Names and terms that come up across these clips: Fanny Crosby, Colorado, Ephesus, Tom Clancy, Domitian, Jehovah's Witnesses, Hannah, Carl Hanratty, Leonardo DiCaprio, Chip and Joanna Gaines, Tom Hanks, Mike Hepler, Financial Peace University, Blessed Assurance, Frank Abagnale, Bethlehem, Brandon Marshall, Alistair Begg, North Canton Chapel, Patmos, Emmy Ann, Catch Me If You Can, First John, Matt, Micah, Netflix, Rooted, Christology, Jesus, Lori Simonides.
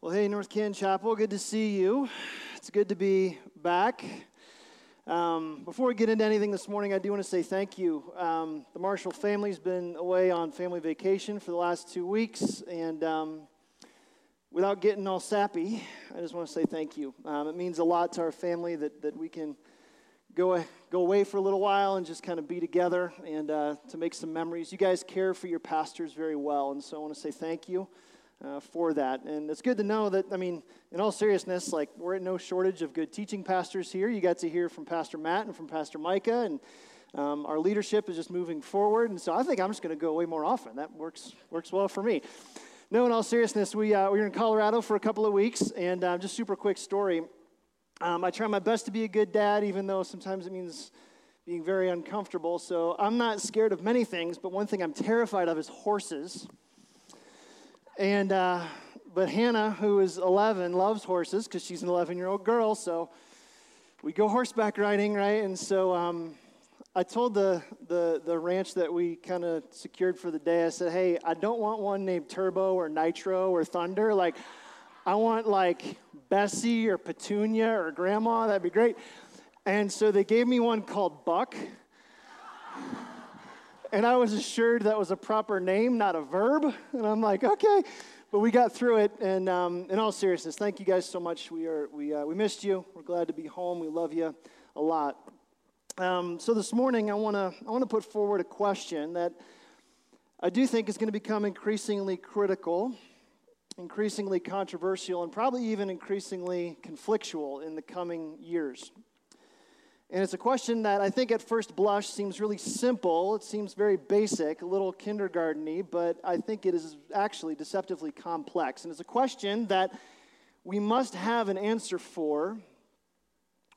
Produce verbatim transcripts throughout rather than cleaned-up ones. Well, hey, North Canton Chapel, good to see you. It's good to be back. Um, before we get into anything this morning, I do want to say thank you. Um, the Marshall family's been away on family vacation for the last two weeks, and um, without getting all sappy, I just want to say thank you. Um, it means a lot to our family that, that we can go a, go away for a little while and just kind of be together and uh, to make some memories. You guys care for your pastors very well, and so I want to say thank you. Uh, for that. And it's good to know that, I mean, in all seriousness, like, we're at no shortage of good teaching pastors here. You got to hear from Pastor Matt and from Pastor Micah, and um, our leadership is just moving forward, and so I think I'm just going to go away more often. That works works well for me. No, in all seriousness, we, uh, we were in Colorado for a couple of weeks, and uh, just super quick story. Um, I try my best to be a good dad, even though sometimes it means being very uncomfortable, so I'm not scared of many things, but one thing I'm terrified of is horses. And, uh, but Hannah, who is eleven, loves horses because she's an eleven-year-old girl, so we go horseback riding, right? And so um, I told the, the, the ranch that we kind of secured for the day, I said, hey, I don't want one named Turbo or Nitro or Thunder. Like, I want, like, Bessie or Petunia or Grandma. That'd be great. And so they gave me one called Buck. And I was assured that was a proper name, not a verb. And I'm like, okay. But we got through it. And um, in all seriousness, thank you guys so much. We are we uh, we missed you. We're glad to be home. We love you a lot. Um, so this morning, I wanna I wanna put forward a question that I do think is going to become increasingly critical, increasingly controversial, and probably even increasingly conflictual in the coming years. And it's a question that I think at first blush seems really simple. It seems very basic, a little kindergarten-y, but I think it is actually deceptively complex. And it's a question that we must have an answer for,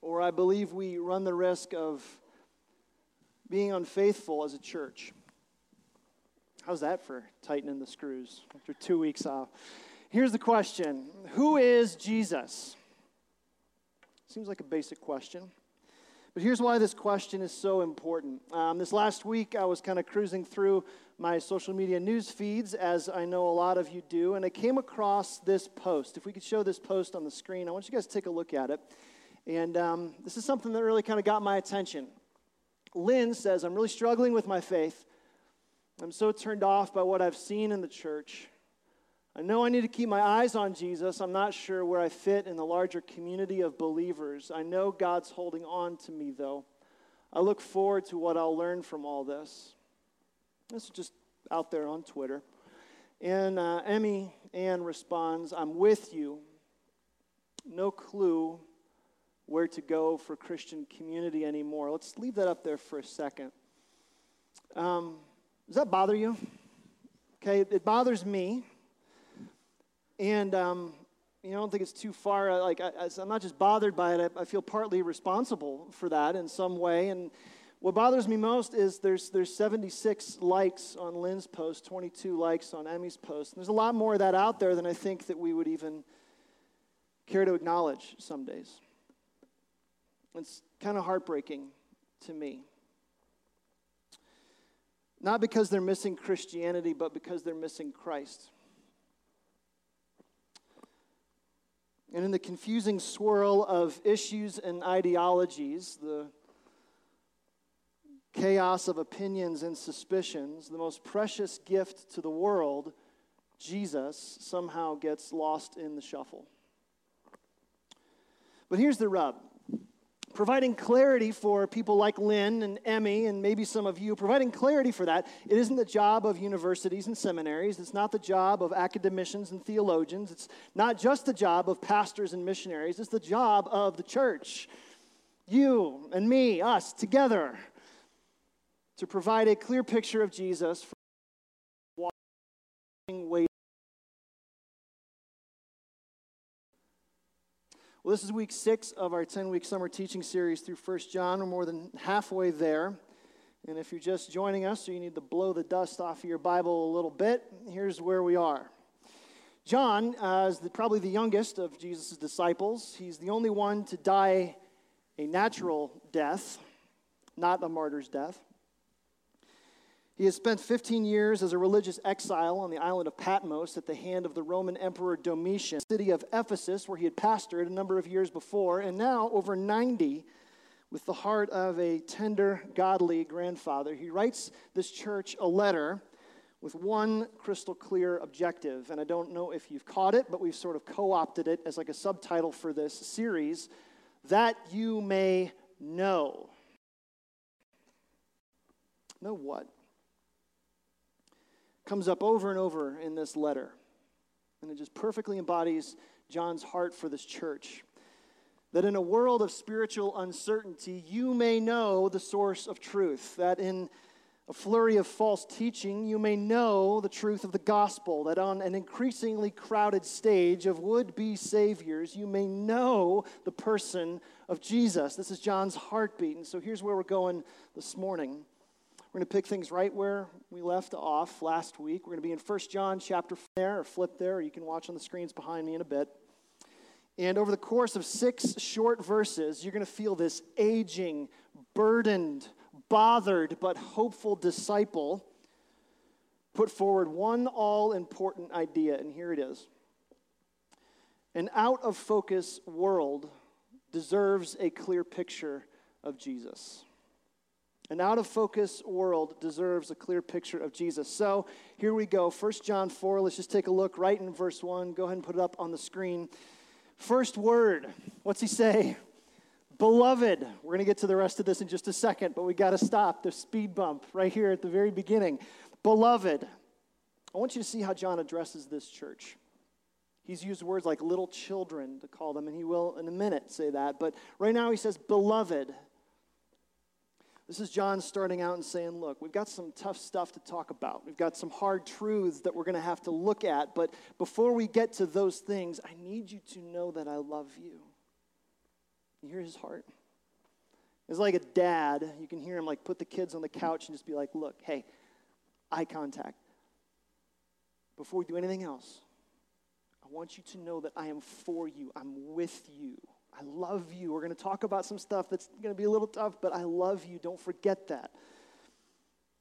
or I believe we run the risk of being unfaithful as a church. How's that for tightening the screws after two weeks off? Here's the question. Who is Jesus? Seems like a basic question. But here's why this question is so important. Um, this last week, I was kind of cruising through my social media news feeds, as I know a lot of you do, and I came across this post. If we could show this post on the screen, I want you guys to take a look at it. And um, this is something that really kind of got my attention. Lynn says, I'm really struggling with my faith. I'm so turned off by what I've seen in the church. I know I need to keep my eyes on Jesus. I'm not sure where I fit in the larger community of believers. I know God's holding on to me, though. I look forward to what I'll learn from all this. This is just out there on Twitter. And uh, Emmy Ann responds, I'm with you. No clue where to go for Christian community anymore. Let's leave that up there for a second. Um, does that bother you? Okay, it bothers me. And, um, you know, I don't think it's too far. Like, I, I, I'm not just bothered by it. I, I feel partly responsible for that in some way. And what bothers me most is there's there's seventy-six likes on Lynn's post, twenty-two likes on Emmy's post. And there's a lot more of that out there than I think that we would even care to acknowledge some days. It's kind of heartbreaking to me. Not because they're missing Christianity, but because they're missing Christ. And in the confusing swirl of issues and ideologies, the chaos of opinions and suspicions, the most precious gift to the world, Jesus, somehow gets lost in the shuffle. But here's the rub. Providing clarity for people like Lynn and Emmy and maybe some of you, providing clarity for that, it isn't the job of universities and seminaries. It's not the job of academicians and theologians. It's not just the job of pastors and missionaries. It's the job of the church, you and me, us together, to provide a clear picture of Jesus for watching, waiting, Well, this is week six of our ten-week summer teaching series through First John. We're more than halfway there. And if you're just joining us, or you need to blow the dust off of your Bible a little bit, here's where we are. John uh, is the, probably the youngest of Jesus' disciples. He's the only one to die a natural death, not a martyr's death. He has spent fifteen years as a religious exile on the island of Patmos at the hand of the Roman Emperor Domitian, the city of Ephesus, where he had pastored a number of years before, and now over ninety, with the heart of a tender, godly grandfather. He writes this church a letter with one crystal clear objective, and I don't know if you've caught it, but we've sort of co-opted it as like a subtitle for this series, That You May Know. Know what? Comes up over and over in this letter. And it just perfectly embodies John's heart for this church. That in a world of spiritual uncertainty, you may know the source of truth. That in a flurry of false teaching, you may know the truth of the gospel. That on an increasingly crowded stage of would-be saviors, you may know the person of Jesus. This is John's heartbeat. And so here's where we're going this morning. We're going to pick things right where we left off last week. We're going to be in First John chapter four there, or flip there, or you can watch on the screens behind me in a bit. And over the course of six short verses, you're going to feel this aging, burdened, bothered, but hopeful disciple put forward one all-important idea, and here it is. An out-of-focus world deserves a clear picture of Jesus. An out-of-focus world deserves a clear picture of Jesus. So here we go, First John four. Let's just take a look right in verse one. Go ahead and put it up on the screen. First word, what's he say? Beloved. We're going to get to the rest of this in just a second, but we got to stop. There's speed bump right here at the very beginning. Beloved. I want you to see how John addresses this church. He's used words like little children to call them, and he will in a minute say that. But right now he says, beloved. This is John starting out and saying, look, we've got some tough stuff to talk about. We've got some hard truths that we're going to have to look at. But before we get to those things, I need you to know that I love you. You hear his heart? It's like a dad. You can hear him like put the kids on the couch and just be like, look, hey, eye contact. Before we do anything else, I want you to know that I am for you. I'm with you. I love you. We're going to talk about some stuff that's going to be a little tough, but I love you. Don't forget that.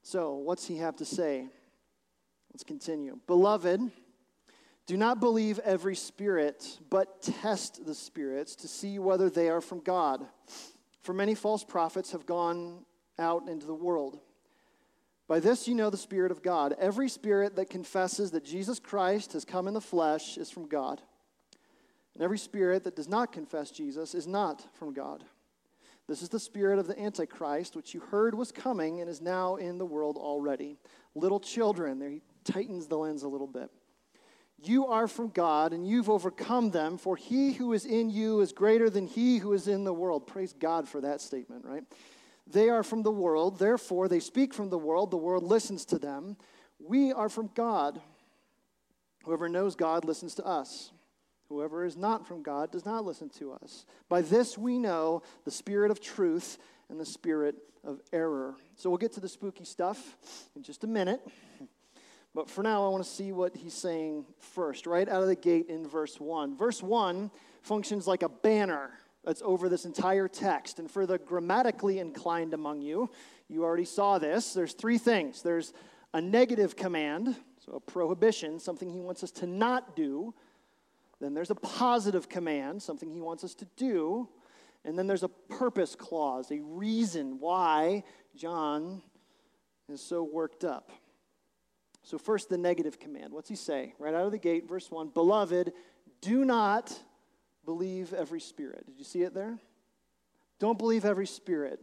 So, what's he have to say? Let's continue. Beloved, do not believe every spirit, but test the spirits to see whether they are from God. For many false prophets have gone out into the world. By this you know the Spirit of God. Every spirit that confesses that Jesus Christ has come in the flesh is from God. And every spirit that does not confess Jesus is not from God. This is the spirit of the Antichrist, which you heard was coming and is now in the world already. Little children, there he tightens the lens a little bit. You are from God, and you've overcome them, for he who is in you is greater than he who is in the world. Praise God for that statement, right? They are from the world, therefore they speak from the world. The world listens to them. We are from God. Whoever knows God listens to us. Whoever is not from God does not listen to us. By this we know the spirit of truth and the spirit of error. So we'll get to the spooky stuff in just a minute. But for now, I want to see what he's saying first, right out of the gate in verse one. Verse one functions like a banner that's over this entire text. And for the grammatically inclined among you, you already saw this. There's three things. There's a negative command, so a prohibition, something he wants us to not do. Then there's a positive command, something he wants us to do. And then there's a purpose clause, a reason why John is so worked up. So first, the negative command. What's he say? Right out of the gate, verse one, beloved, do not believe every spirit. Did you see it there? Don't believe every spirit.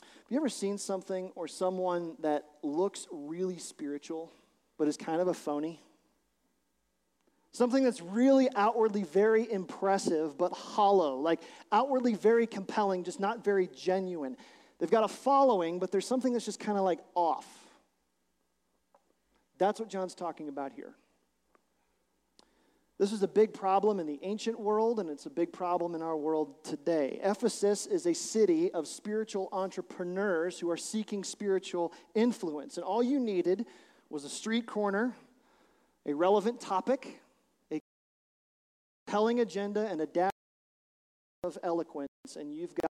Have you ever seen something or someone that looks really spiritual but is kind of a phony? Something that's really outwardly very impressive but hollow, like outwardly very compelling, just not very genuine. They've got a following, but there's something that's just kind of like off. That's what John's talking about here. This was a big problem in the ancient world, and it's a big problem in our world today. Ephesus is a city of spiritual entrepreneurs who are seeking spiritual influence. And all you needed was a street corner, a relevant topic, a compelling agenda, and a dash of eloquence, and you've got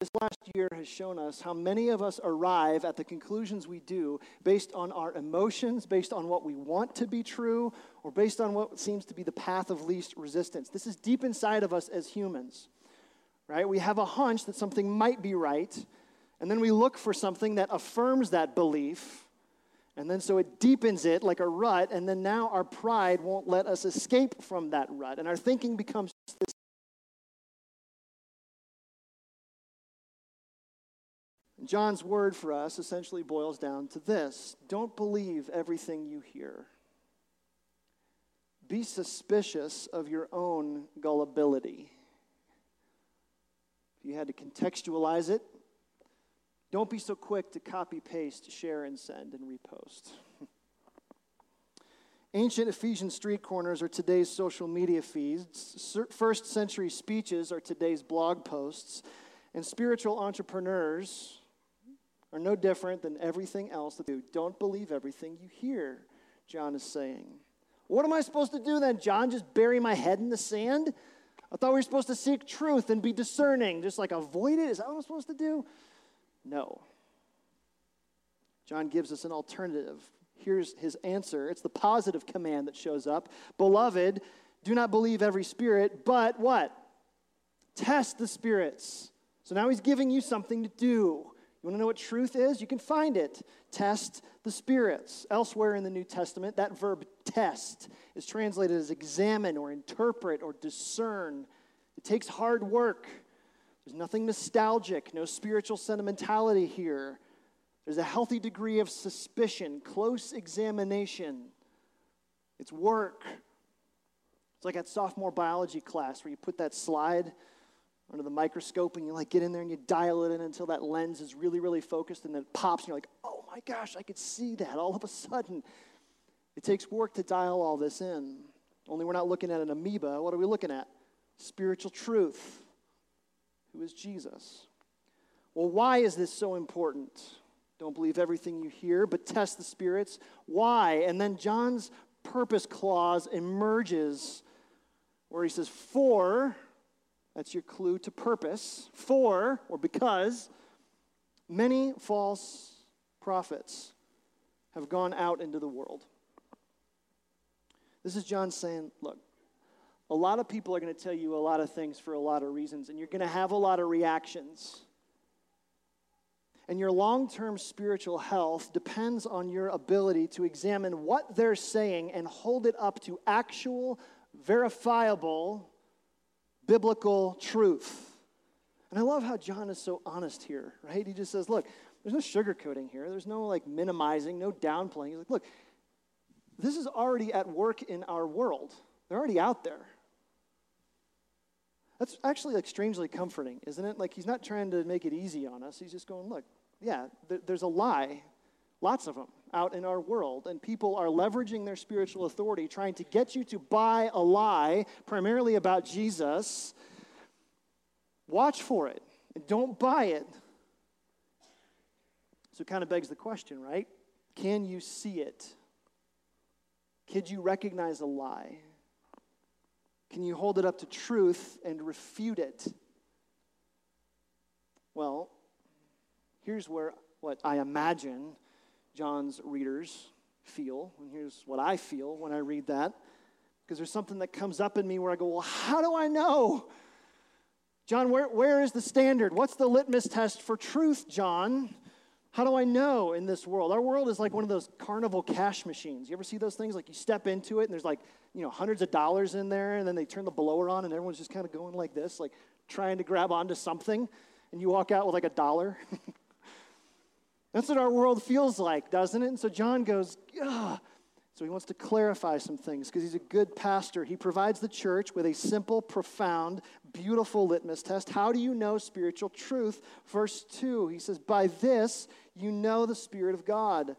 This last year has shown us how many of us arrive at the conclusions we do based on our emotions, based on what we want to be true, or based on what seems to be the path of least resistance. This is deep inside of us as humans, right? We have a hunch that something might be right, and then we look for something that affirms that belief, and then so it deepens it like a rut, and then now our pride won't let us escape from that rut, and our thinking becomes this. John's word for us essentially boils down to this. Don't believe everything you hear. Be suspicious of your own gullibility. If you had to contextualize it, don't be so quick to copy, paste, share, and send, and repost. Ancient Ephesian street corners are today's social media feeds. First century speeches are today's blog posts. And spiritual entrepreneurs are no different than everything else that do. Don't believe everything you hear, John is saying. What am I supposed to do then, John? Just bury my head in the sand? I thought we were supposed to seek truth and be discerning, just like avoid it. Is that what I'm supposed to do? No. John gives us an alternative. Here's his answer. It's the positive command that shows up. Beloved, do not believe every spirit, but what? Test the spirits. So now he's giving you something to do. You want to know what truth is? You can find it. Test the spirits. Elsewhere in the New Testament, that verb test is translated as examine or interpret or discern. It takes hard work. There's nothing nostalgic, no spiritual sentimentality here. There's a healthy degree of suspicion, close examination. It's work. It's like that sophomore biology class where you put that slide under the microscope, and you like get in there and you dial it in until that lens is really, really focused, and then it pops, and you're like, oh my gosh, I could see that all of a sudden. It takes work to dial all this in. Only we're not looking at an amoeba. What are we looking at? Spiritual truth. Who is Jesus? Well, why is this so important? Don't believe everything you hear, but test the spirits. Why? And then John's purpose clause emerges where he says, for... That's your clue to purpose. For, or because, many false prophets have gone out into the world. This is John saying, look, a lot of people are going to tell you a lot of things for a lot of reasons, and you're going to have a lot of reactions. And your long-term spiritual health depends on your ability to examine what they're saying and hold it up to actual, verifiable biblical truth. And I love how John is so honest here, right? He just says, look, there's no sugarcoating here. There's no, like, minimizing, no downplaying. He's like, look, this is already at work in our world. They're already out there. That's actually, like, strangely comforting, isn't it? Like, he's not trying to make it easy on us. He's just going, look, yeah, th- there's a lie, lots of them, out in our world, and people are leveraging their spiritual authority, trying to get you to buy a lie, primarily about Jesus. Watch for it, and don't buy it. So it kind of begs the question, right? Can you see it? Could you recognize a lie? Can you hold it up to truth and refute it? Well, here's where what I imagine John's readers feel, and here's what I feel when I read that, because there's something that comes up in me where I go, well, how do I know? John, where, where is the standard? What's the litmus test for truth, John? How do I know in this world? Our world is like one of those carnival cash machines. You ever see those things? Like you step into it, and there's like, you know, hundreds of dollars in there, and then they turn the blower on, and everyone's just kind of going like this, like trying to grab onto something, and you walk out with like a dollar. That's what our world feels like, doesn't it? And so John goes, ugh. So he wants to clarify some things because he's a good pastor. He provides the church with a simple, profound, beautiful litmus test. How do you know spiritual truth? Verse two, he says, by this you know the Spirit of God.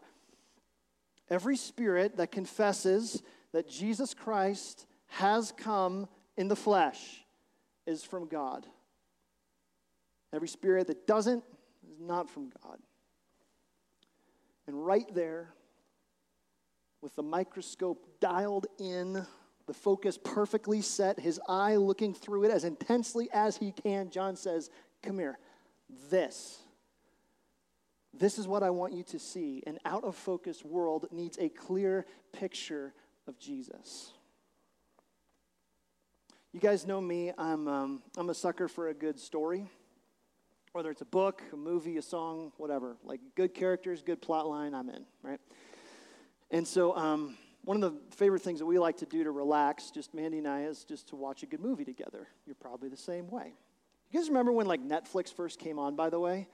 Every spirit that confesses that Jesus Christ has come in the flesh is from God. Every spirit that doesn't is not from God. And right there, with the microscope dialed in, the focus perfectly set, his eye looking through it as intensely as he can, John says, come here, this. This is what I want you to see. An out-of-focus world needs a clear picture of Jesus. You guys know me. I'm, um, I'm a sucker for a good story, whether it's a book, a movie, a song, whatever. Like good characters, good plot line, I'm in, right? And so um, one of the favorite things that we like to do to relax, just Mandy and I, is just to watch a good movie together. You're probably the same way. You guys remember when, like, Netflix first came on, by the way?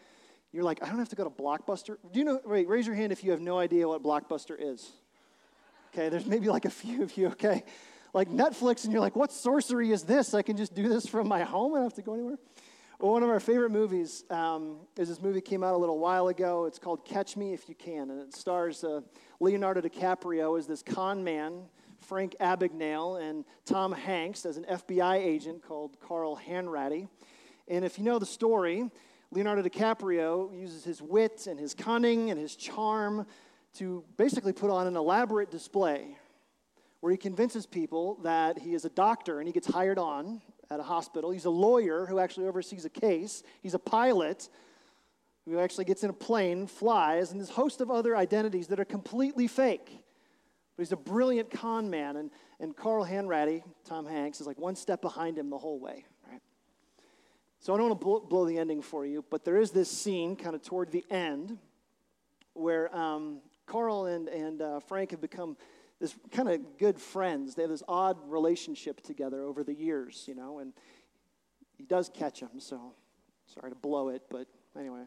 You're like, I don't have to go to Blockbuster. Do you know, wait, raise your hand if you have no idea what Blockbuster is. Okay, there's maybe like a few of you, okay? Like Netflix, and you're like, what sorcery is this? I can just do this from my home? I don't have to go anywhere? Well, one of our favorite movies um, is this movie came out a little while ago. It's called Catch Me If You Can, and it stars uh, Leonardo DiCaprio as this con man, Frank Abagnale, and Tom Hanks as an F B I agent called Carl Hanratty. And if you know the story, Leonardo DiCaprio uses his wit and his cunning and his charm to basically put on an elaborate display where he convinces people that he is a doctor and he gets hired on at a hospital. He's a lawyer who actually oversees a case. He's a pilot who actually gets in a plane, flies, and this host of other identities that are completely fake. But he's a brilliant con man, and, and Carl Hanratty, Tom Hanks, is like one step behind him the whole way, right? So I don't want to blow, blow the ending for you, but there is this scene kind of toward the end where um, Carl and, and uh, Frank have become this kind of good friends. They have this odd relationship together over the years, you know, and he does catch them, so sorry to blow it, but anyway.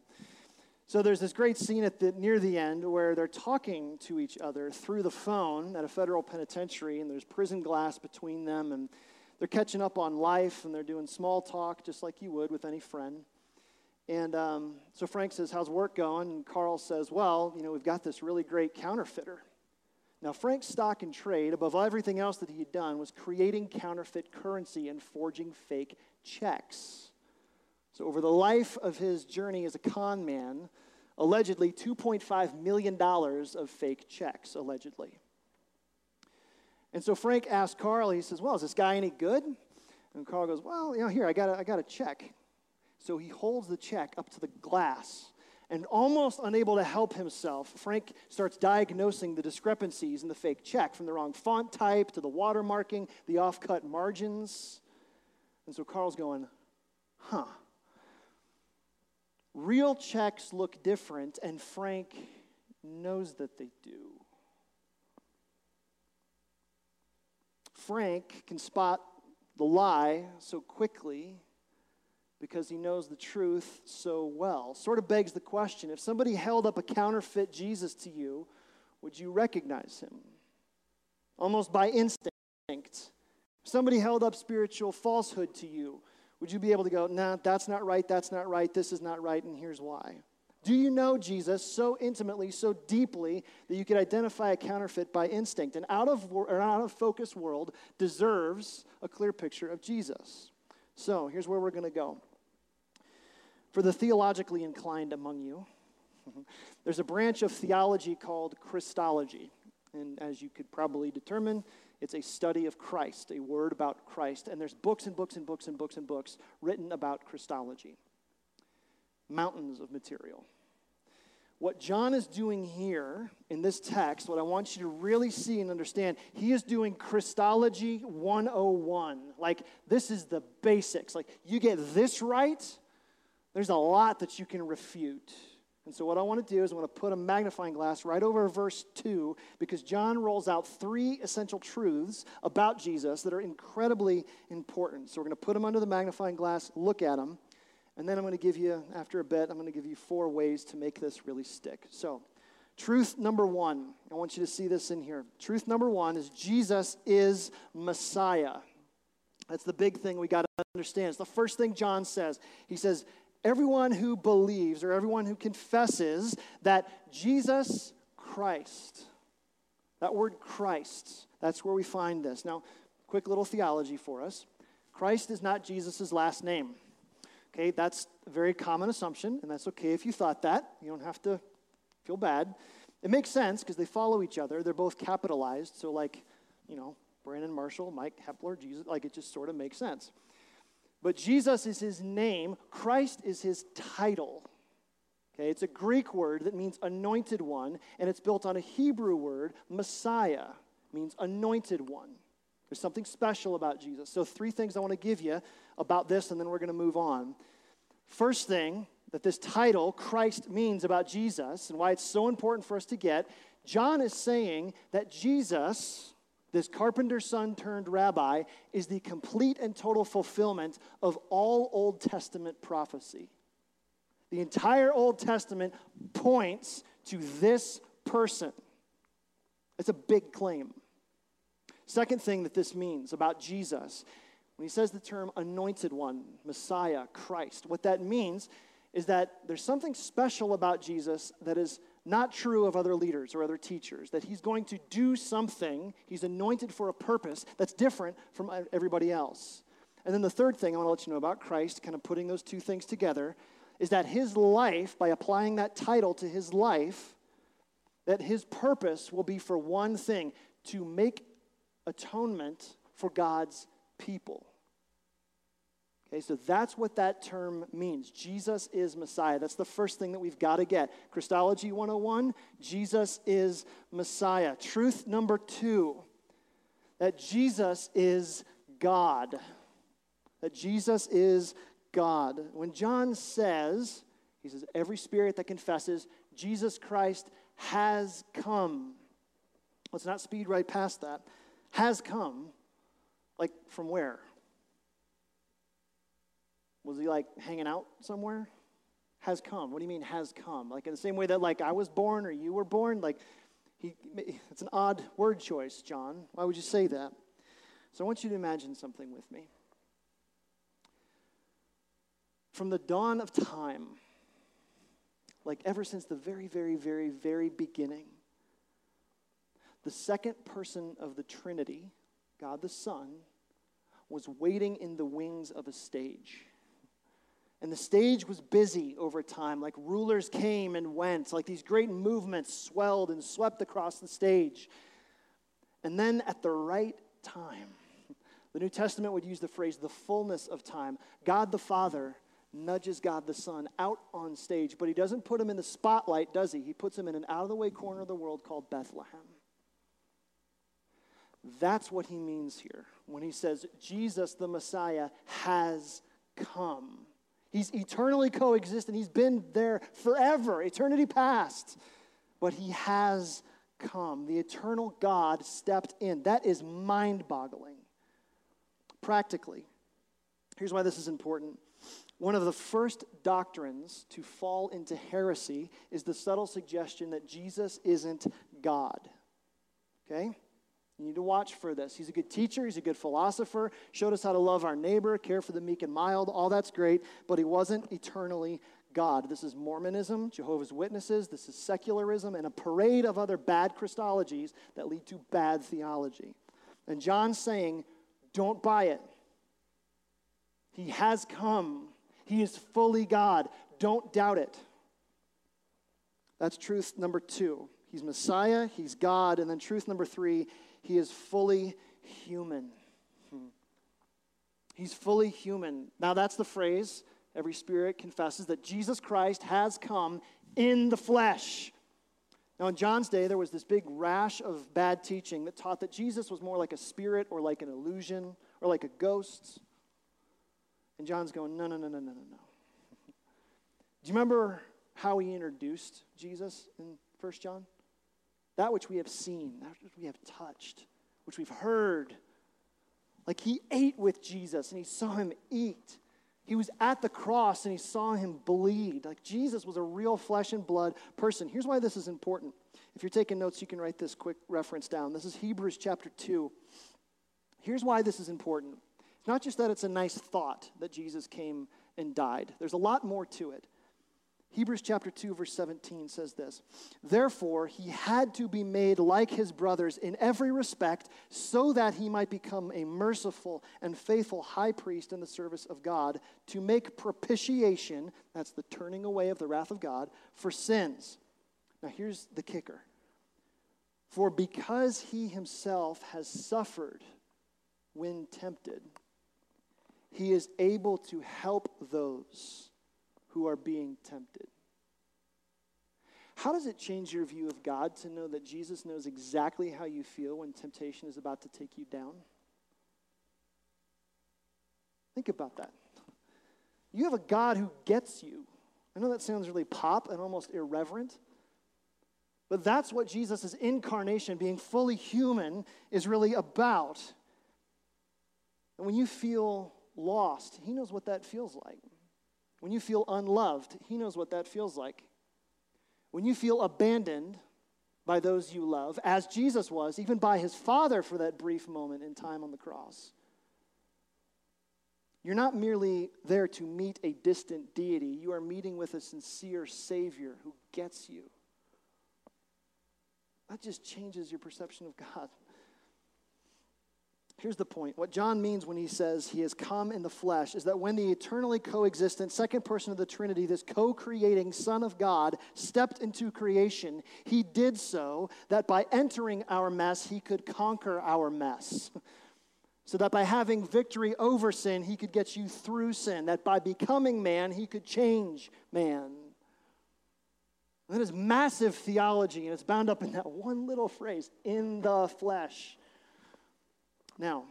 So there's this great scene at the near the end where they're talking to each other through the phone at a federal penitentiary, and there's prison glass between them, and they're catching up on life, and they're doing small talk just like you would with any friend. And um, so Frank says, how's work going? And Carl says, well, you know, we've got this really great counterfeiter. Now, Frank's stock in trade, above everything else that he had done, was creating counterfeit currency and forging fake checks. So over the life of his journey as a con man, allegedly two point five million dollars of fake checks, allegedly. And so Frank asked Carl, he says, well, is this guy any good? And Carl goes, well, you know, here, I got a, I got a check. So he holds the check up to the glass. And almost unable to help himself, Frank starts diagnosing the discrepancies in the fake check, from the wrong font type to the watermarking, the off-cut margins. And so Carl's going, huh. Real checks look different, and Frank knows that they do. Frank can spot the lie so quickly because he knows the truth so well. Sort of begs the question, if somebody held up a counterfeit Jesus to you, would you recognize him? Almost by instinct. If somebody held up spiritual falsehood to you, would you be able to go, nah, that's not right, that's not right, this is not right, and here's why? Do you know Jesus so intimately, so deeply, that you could identify a counterfeit by instinct? An out of or out of focus world deserves a clear picture of Jesus. So here's where we're going to go. For the theologically inclined among you, there's a branch of theology called Christology. And as you could probably determine, it's a study of Christ, a word about Christ. And there's books and books and books and books and books written about Christology. Mountains of material. What John is doing here in this text, what I want you to really see and understand, he is doing Christology one oh one. Like, this is the basics. Like, you get this right, there's a lot that you can refute. And so what I want to do is I want to put a magnifying glass right over verse two, because John rolls out three essential truths about Jesus that are incredibly important. So we're going to put them under the magnifying glass, look at them, And then I'm going to give you, after a bit, I'm going to give you four ways to make this really stick. So, truth number one, I want you to see this in here. Truth number one is Jesus is Messiah. That's the big thing we got to understand. It's the first thing John says. He says, everyone who believes or everyone who confesses that Jesus Christ, that word Christ, that's where we find this. Now, quick little theology for us. Christ is not Jesus' last name. Okay, that's a very common assumption, and that's okay if you thought that. You don't have to feel bad. It makes sense because they follow each other. They're both capitalized, so like, you know, Brandon Marshall, Mike Hepler, Jesus, like it just sort of makes sense. But Jesus is his name. Christ is his title. Okay, it's a Greek word that means anointed one, and it's built on a Hebrew word, Messiah, means anointed one. There's something special about Jesus. So three things I want to give you about this, and then we're going to move on. First thing that this title, Christ, means about Jesus and why it's so important for us to get, John is saying that Jesus, this carpenter's son turned rabbi, is the complete and total fulfillment of all Old Testament prophecy. The entire Old Testament points to this person. It's a big claim. Second thing that this means about Jesus, when he says the term anointed one, Messiah, Christ, what that means is that there's something special about Jesus that is not true of other leaders or other teachers, that he's going to do something, he's anointed for a purpose that's different from everybody else. And then the third thing I want to let you know about Christ, kind of putting those two things together, is that his life, by applying that title to his life, that his purpose will be for one thing, to make atonement for God's people. Okay, so that's what that term means. Jesus is Messiah. That's the first thing that we've got to get. Christology one oh one, Jesus is Messiah. Truth number two, that Jesus is God. That Jesus is God. When John says, he says, every spirit that confesses Jesus Christ has come. Let's not speed right past that. Has come, like from where? Was he like hanging out somewhere? Has come. What do you mean has come? Like in the same way that like I was born or you were born? Like he, it's an odd word choice, John. Why would you say that? So I want you to imagine something with me. From the dawn of time, like ever since the very, very, very, very beginning, the second person of the Trinity, God the Son, was waiting in the wings of a stage. And the stage was busy over time, like rulers came and went, like these great movements swelled and swept across the stage. And then at the right time, the New Testament would use the phrase, the fullness of time. God the Father nudges God the Son out on stage, but he doesn't put him in the spotlight, does he? He puts him in an out-of-the-way corner of the world called Bethlehem. That's what he means here when he says Jesus the Messiah has come. He's eternally coexistent. He's been there forever, eternity past. But he has come. The eternal God stepped in. That is mind-boggling. Practically, here's why this is important. One of the first doctrines to fall into heresy is the subtle suggestion that Jesus isn't God. Okay? You need to watch for this. He's a good teacher. He's a good philosopher. Showed us how to love our neighbor, care for the meek and mild. All that's great, but he wasn't eternally God. This is Mormonism, Jehovah's Witnesses. This is secularism and a parade of other bad Christologies that lead to bad theology. And John's saying, don't buy it. He has come. He is fully God. Don't doubt it. That's truth number two. He's Messiah. He's God. And then truth number three, he is fully human. Hmm. He's fully human. Now that's the phrase, every spirit confesses that Jesus Christ has come in the flesh. Now in John's day, there was this big rash of bad teaching that taught that Jesus was more like a spirit or like an illusion or like a ghost. And John's going, no, no, no, no, no, no, no. Do you remember how he introduced Jesus in First John? That which we have seen, that which we have touched, which we've heard. Like he ate with Jesus and he saw him eat. He was at the cross and he saw him bleed. Like, Jesus was a real flesh and blood person. Here's why this is important. If you're taking notes, you can write this quick reference down. This is Hebrews chapter two. Here's why this is important. It's not just that it's a nice thought that Jesus came and died. There's a lot more to it. Hebrews chapter two, verse seventeen says this: "Therefore, he had to be made like his brothers in every respect, so that he might become a merciful and faithful high priest in the service of God, to make propitiation," that's the turning away of the wrath of God, "for sins." Now here's the kicker. "For because he himself has suffered when tempted, he is able to help those who are being tempted." How does it change your view of God to know that Jesus knows exactly how you feel when temptation is about to take you down? Think about that. You have a God who gets you. I know that sounds really pop and almost irreverent, but that's what Jesus' incarnation, being fully human, is really about. And when you feel lost, he knows what that feels like. When you feel unloved, he knows what that feels like. When you feel abandoned by those you love, as Jesus was, even by his Father for that brief moment in time on the cross, you're not merely there to meet a distant deity. You are meeting with a sincere Savior who gets you. That just changes your perception of God. Here's the point. What John means when he says he has come in the flesh is that when the eternally coexistent second person of the Trinity, this co-creating Son of God, stepped into creation, he did so that by entering our mess, he could conquer our mess. So that by having victory over sin, he could get you through sin. That by becoming man, he could change man. And that is massive theology, and it's bound up in that one little phrase, "in the flesh." Now,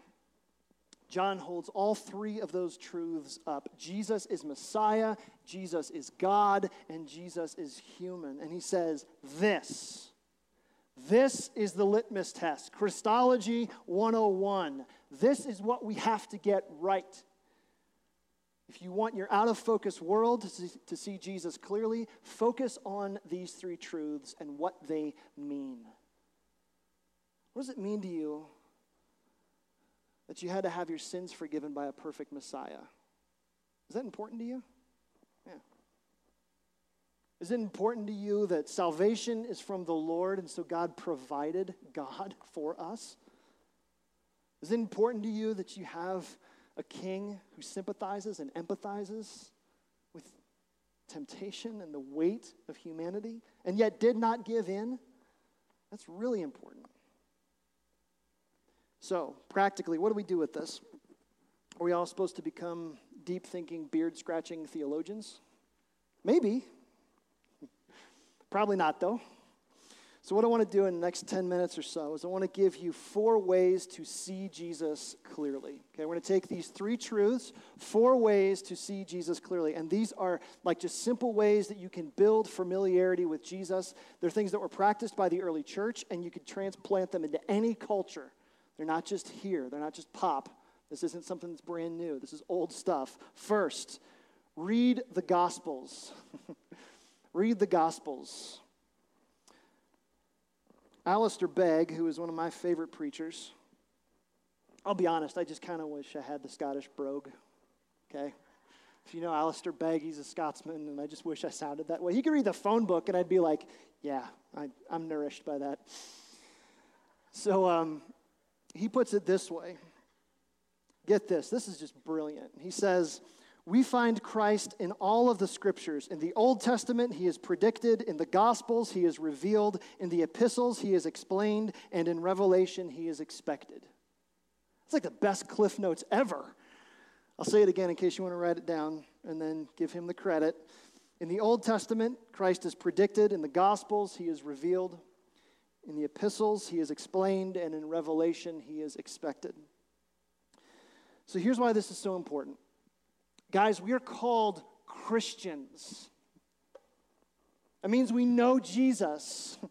John holds all three of those truths up. Jesus is Messiah, Jesus is God, and Jesus is human. And he says this. This is the litmus test. Christology one oh one. This is what we have to get right. If you want your out-of-focus world to see, to see Jesus clearly, focus on these three truths and what they mean. What does it mean to you that you had to have your sins forgiven by a perfect Messiah? Is that important to you? Yeah. Is it important to you that salvation is from the Lord, and so God provided God for us? Is it important to you that you have a king who sympathizes and empathizes with temptation and the weight of humanity, and yet did not give in? That's really important. So, practically, what do we do with this? Are we all supposed to become deep-thinking, beard-scratching theologians? Maybe. Probably not, though. So what I want to do in the next ten minutes or so is I want to give you four ways to see Jesus clearly. Okay, we're going to take these three truths, four ways to see Jesus clearly. And these are like just simple ways that you can build familiarity with Jesus. They're things that were practiced by the early church, and you could transplant them into any culture. They're not just here. They're not just pop. This isn't something that's brand new. This is old stuff. First, read the Gospels. Read the Gospels. Alistair Begg, who is one of my favorite preachers, I'll be honest, I just kind of wish I had the Scottish brogue, okay? If you know Alistair Begg, he's a Scotsman, and I just wish I sounded that way. He could read the phone book, and I'd be like, yeah, I, I'm nourished by that. So, um... he puts it this way. Get this. This is just brilliant. He says, "We find Christ in all of the Scriptures. In the Old Testament, he is predicted. In the Gospels, he is revealed. In the Epistles, he is explained. And in Revelation, he is expected." It's like the best Cliff Notes ever. I'll say it again in case you want to write it down and then give him the credit. In the Old Testament, Christ is predicted. In the Gospels, he is revealed. In the Epistles, he is explained, and in Revelation, he is expected. So here's why this is so important. Guys, we are called Christians. That means we know Jesus, and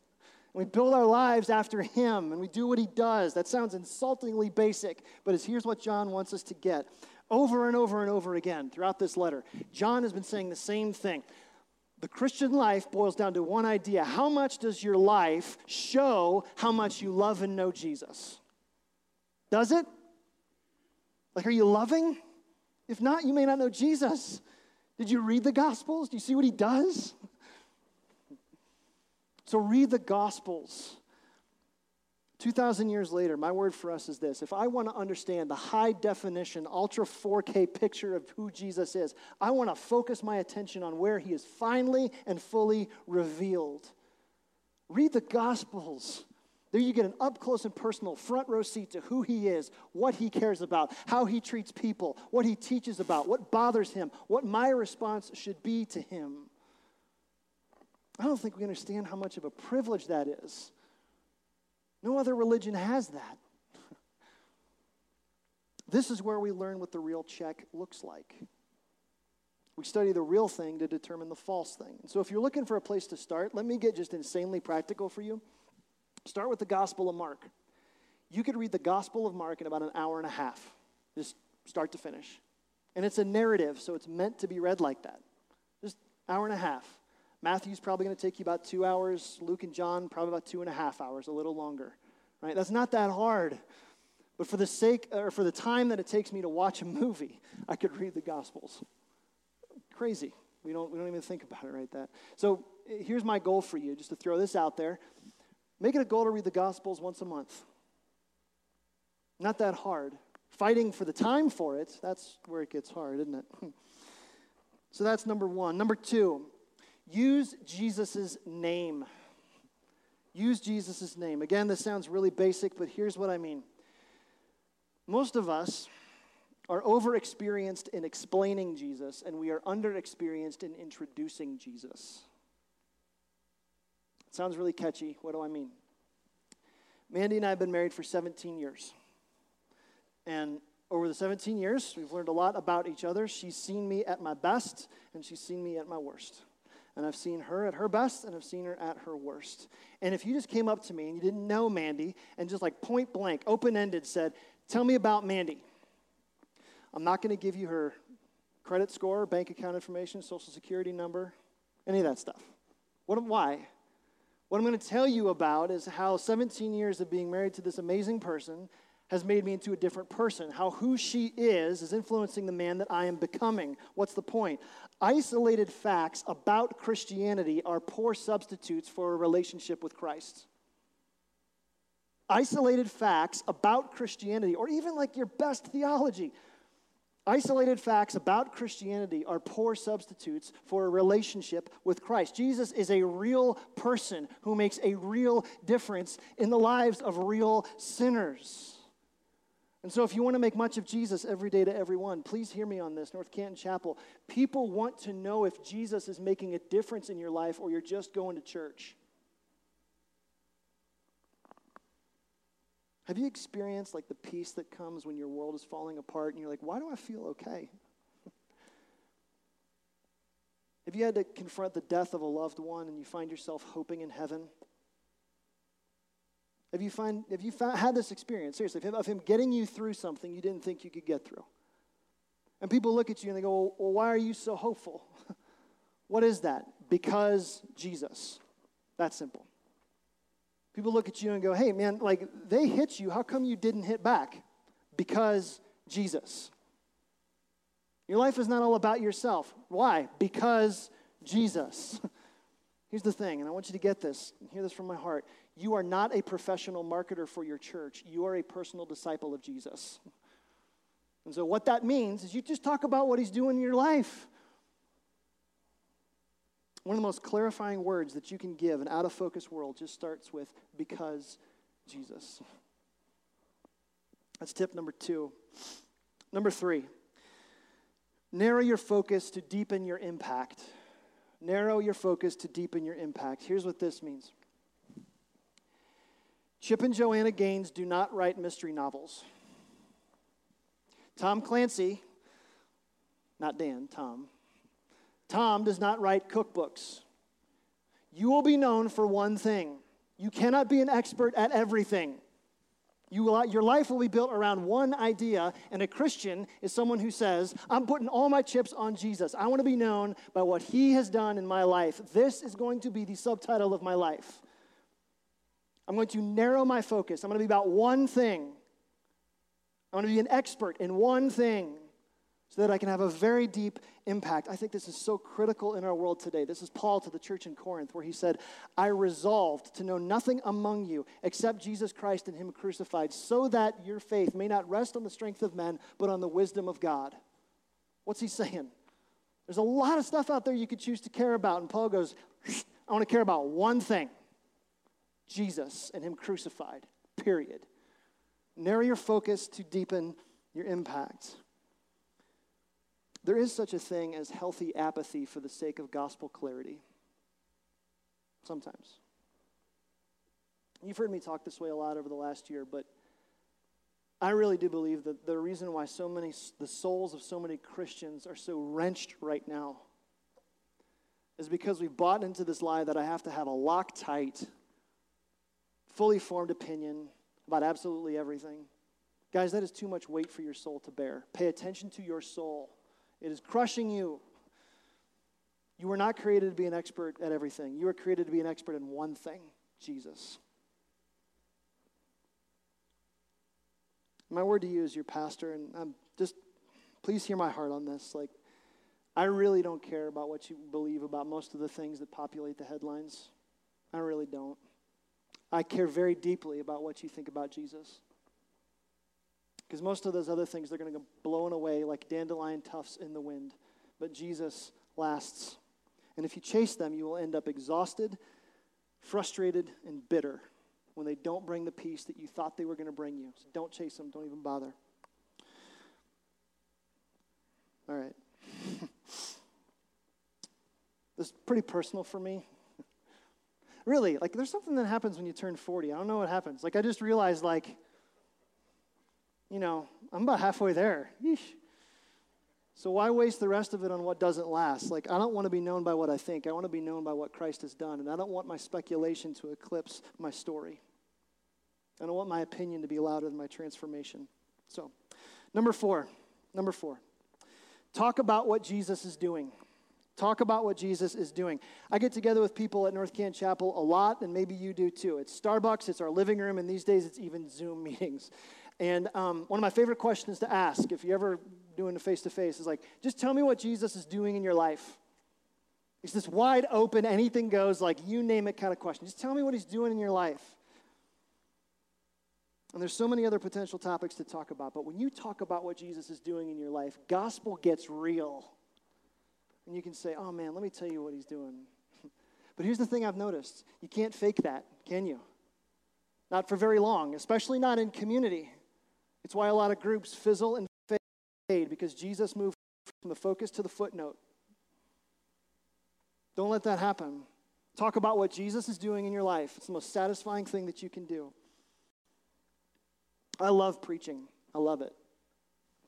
we build our lives after him, and we do what he does. That sounds insultingly basic, but here's what John wants us to get. over and over and over again throughout this letter. John has been saying the same thing. The Christian life boils down to one idea. How much does your life show how much you love and know Jesus? Does it? Like, are you loving? If not, you may not know Jesus. Did you read the Gospels? Do you see what he does? So read the Gospels. two thousand years later, my word for us is this. If I want to understand the high-definition, ultra four K picture of who Jesus is, I want to focus my attention on where he is finally and fully revealed. Read the Gospels. There you get an up-close and personal front row seat to who he is, what he cares about, how he treats people, what he teaches about, what bothers him, what my response should be to him. I don't think we understand how much of a privilege that is. No other religion has that. This is where we learn what the real check looks like. We study the real thing to determine the false thing. And so if you're looking for a place to start, let me get just insanely practical for you. Start with the Gospel of Mark. You could read the Gospel of Mark in about an hour and a half, just start to finish. And it's a narrative, so it's meant to be read like that. Just hour and a half. Matthew's probably going to take you about two hours. Luke and John, probably about two and a half hours, a little longer. Right? That's not that hard. But for the sake, or for the time that it takes me to watch a movie, I could read the Gospels. Crazy. We don't, we don't even think about it right that. So here's my goal for you, just to throw this out there. Make it a goal to read the Gospels once a month. Not that hard. Fighting for the time for it, that's where it gets hard, isn't it? So that's number one. Number two, use Jesus' name. Use Jesus' name. Again, this sounds really basic, but here's what I mean. Most of us are over-experienced in explaining Jesus, and we are under-experienced in introducing Jesus. It sounds really catchy. What do I mean? Mandy and I have been married for seventeen years. And over the seventeen years, we've learned a lot about each other. She's seen me at my best, and she's seen me at my worst. And I've seen her at her best, and I've seen her at her worst. And if you just came up to me and you didn't know Mandy, and just like point blank, open-ended said, tell me about Mandy. I'm not going to give you her credit score, bank account information, social security number, any of that stuff. What? Why? What I'm going to tell you about is how seventeen years of being married to this amazing person has made me into a different person, how who she is is influencing the man that I am becoming. What's the point? Isolated facts about Christianity are poor substitutes for a relationship with Christ. Isolated facts about Christianity, or even like your best theology, isolated facts about Christianity are poor substitutes for a relationship with Christ. Jesus is a real person who makes a real difference in the lives of real sinners. And so if you want to make much of Jesus every day to everyone, please hear me on this, North Canton Chapel. People want to know if Jesus is making a difference in your life or you're just going to church. Have you experienced like the peace that comes when your world is falling apart and you're like, why do I feel okay? Have you had to confront the death of a loved one and you find yourself hoping in heaven? Have you, find, have you found, had this experience, seriously, of him, of him getting you through something you didn't think you could get through? And people look at you and they go, well, why are you so hopeful? What is that? Because Jesus. That's simple. People look at you and go, hey, man, like, they hit you. How come you didn't hit back? Because Jesus. Your life is not all about yourself. Why? Because Jesus. Here's the thing, and I want you to get this, and hear this from my heart. You are not a professional marketer for your church. You are a personal disciple of Jesus. And so what that means is you just talk about what he's doing in your life. One of the most clarifying words that you can give an out-of-focus world just starts with, because Jesus. That's tip number two. Number three, narrow your focus to deepen your impact. Narrow your focus to deepen your impact. Here's what this means. Chip and Joanna Gaines do not write mystery novels. Tom Clancy, not Dan, Tom. Tom does not write cookbooks. You will be known for one thing. You cannot be an expert at everything. You will, your life will be built around one idea, and a Christian is someone who says, I'm putting all my chips on Jesus. I want to be known by what he has done in my life. This is going to be the subtitle of my life. I'm going to narrow my focus. I'm going to be about one thing. I'm going to be an expert in one thing so that I can have a very deep impact. I think this is so critical in our world today. This is Paul to the church in Corinth, where he said, I resolved to know nothing among you except Jesus Christ and him crucified, so that your faith may not rest on the strength of men, but on the wisdom of God. What's he saying? There's a lot of stuff out there you could choose to care about. And Paul goes, I want to care about one thing. Jesus and him crucified, period. Narrow your focus to deepen your impact. There is such a thing as healthy apathy for the sake of gospel clarity. Sometimes. You've heard me talk this way a lot over the last year, but I really do believe that the reason why so many, the souls of so many Christians are so wrenched right now is because we've bought into this lie that I have to have a Loctite, fully formed opinion about absolutely everything. Guys, that is too much weight for your soul to bear. Pay attention to your soul. It is crushing you. You were not created to be an expert at everything. You were created to be an expert in one thing, Jesus. My word to you as your pastor, and I'm just, please hear my heart on this. Like, I really don't care about what you believe about most of the things that populate the headlines. I really don't. I care very deeply about what you think about Jesus. Because most of those other things, they're going to go blown away like dandelion tufts in the wind. But Jesus lasts. And if you chase them, you will end up exhausted, frustrated, and bitter when they don't bring the peace that you thought they were going to bring you. So don't chase them. Don't even bother. All right. This is pretty personal for me. Really, like, there's something that happens when you turn forty. I don't know what happens. Like, I just realized, like, you know, I'm about halfway there. Yeesh. So why waste the rest of it on what doesn't last? Like, I don't want to be known by what I think. I want to be known by what Christ has done, and I don't want my speculation to eclipse my story. I don't want my opinion to be louder than my transformation. So, number four, number four, talk about what Jesus is doing. Talk about what Jesus is doing. I get together with people at North Canton Chapel a lot, and maybe you do too. It's Starbucks, it's our living room, and these days it's even Zoom meetings. And um, one of my favorite questions to ask, if you're ever doing a face-to-face, is like, just tell me what Jesus is doing in your life. It's this wide open, anything goes, like you name it kind of question. Just tell me what he's doing in your life. And there's so many other potential topics to talk about, but when you talk about what Jesus is doing in your life, gospel gets real. And you can say, oh, man, let me tell you what he's doing. But here's the thing I've noticed. You can't fake that, can you? Not for very long, especially not in community. It's why a lot of groups fizzle and fade, because Jesus moved from the focus to the footnote. Don't let that happen. Talk about what Jesus is doing in your life. It's the most satisfying thing that you can do. I love preaching. I love it.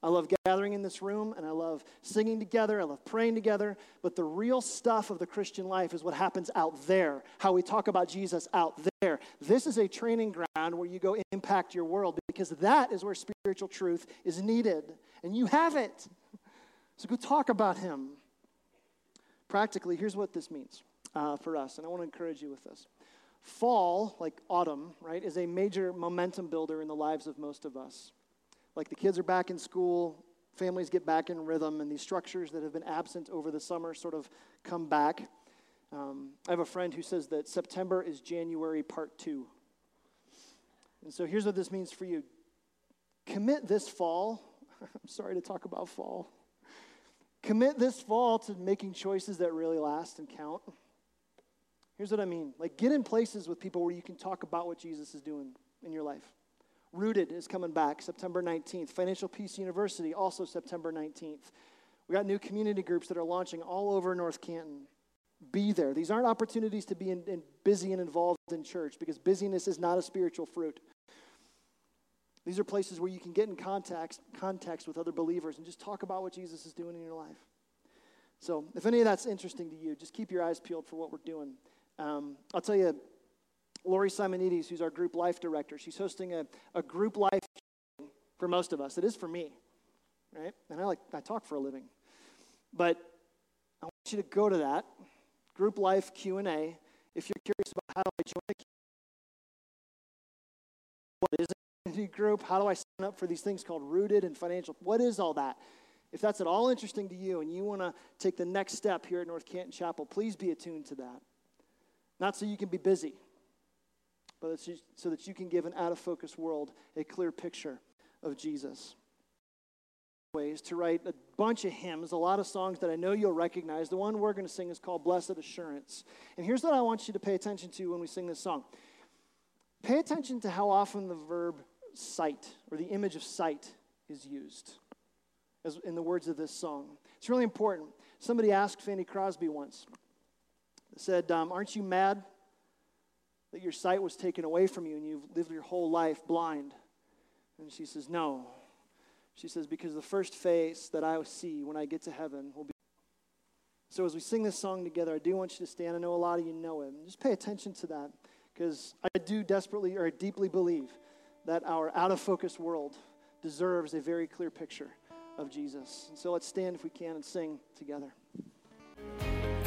I love gathering in this room, and I love singing together. I love praying together. But the real stuff of the Christian life is what happens out there, how we talk about Jesus out there. This is a training ground where you go impact your world, because that is where spiritual truth is needed, and you have it. So go talk about him. Practically, here's what this means uh, for us, and I want to encourage you with this. Fall, like autumn, right, is a major momentum builder in the lives of most of us. Like, the kids are back in school, families get back in rhythm, and these structures that have been absent over the summer sort of come back. Um, I have a friend who says that September is January part two. And so here's what this means for you. Commit this fall. I'm sorry to talk about fall. Commit this fall to making choices that really last and count. Here's what I mean. Like, get in places with people where you can talk about what Jesus is doing in your life. Rooted is coming back September nineteenth. Financial Peace University, also September nineteenth. We got new community groups that are launching all over North Canton. Be there. These aren't opportunities to be in, in busy and involved in church, because busyness is not a spiritual fruit. These are places where you can get in contact, context with other believers and just talk about what Jesus is doing in your life. So if any of that's interesting to you, just keep your eyes peeled for what we're doing. Um, I'll tell you Lori Simonides, who's our group life director, she's hosting a, a group life for most of us. It is for me, right? And I like I talk for a living. But I want you to go to that group life Q and A if you're curious about how do I join a Q and A. What is a community group? How do I sign up for these things called Rooted and Financial? What is all that? If that's at all interesting to you and you want to take the next step here at North Canton Chapel, please be attuned to that. Not so you can be busy, but so that you can give an out-of-focus world a clear picture of Jesus. Ways to write a bunch of hymns, a lot of songs that I know you'll recognize. The one we're going to sing is called Blessed Assurance. And here's what I want you to pay attention to when we sing this song. Pay attention to how often the verb sight, or the image of sight, is used, as in the words of this song. It's really important. Somebody asked Fanny Crosby once, said, um, aren't you mad that your sight was taken away from you and you've lived your whole life blind? And she says, no. She says, because the first face that I see when I get to heaven will be. So as we sing this song together, I do want you to stand. I know a lot of you know it. And just pay attention to that, because I do desperately or deeply believe that our out-of-focus world deserves a very clear picture of Jesus. And so let's stand if we can and sing together.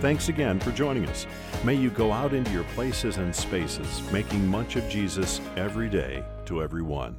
Thanks again for joining us. May you go out into your places and spaces, making much of Jesus every day to everyone.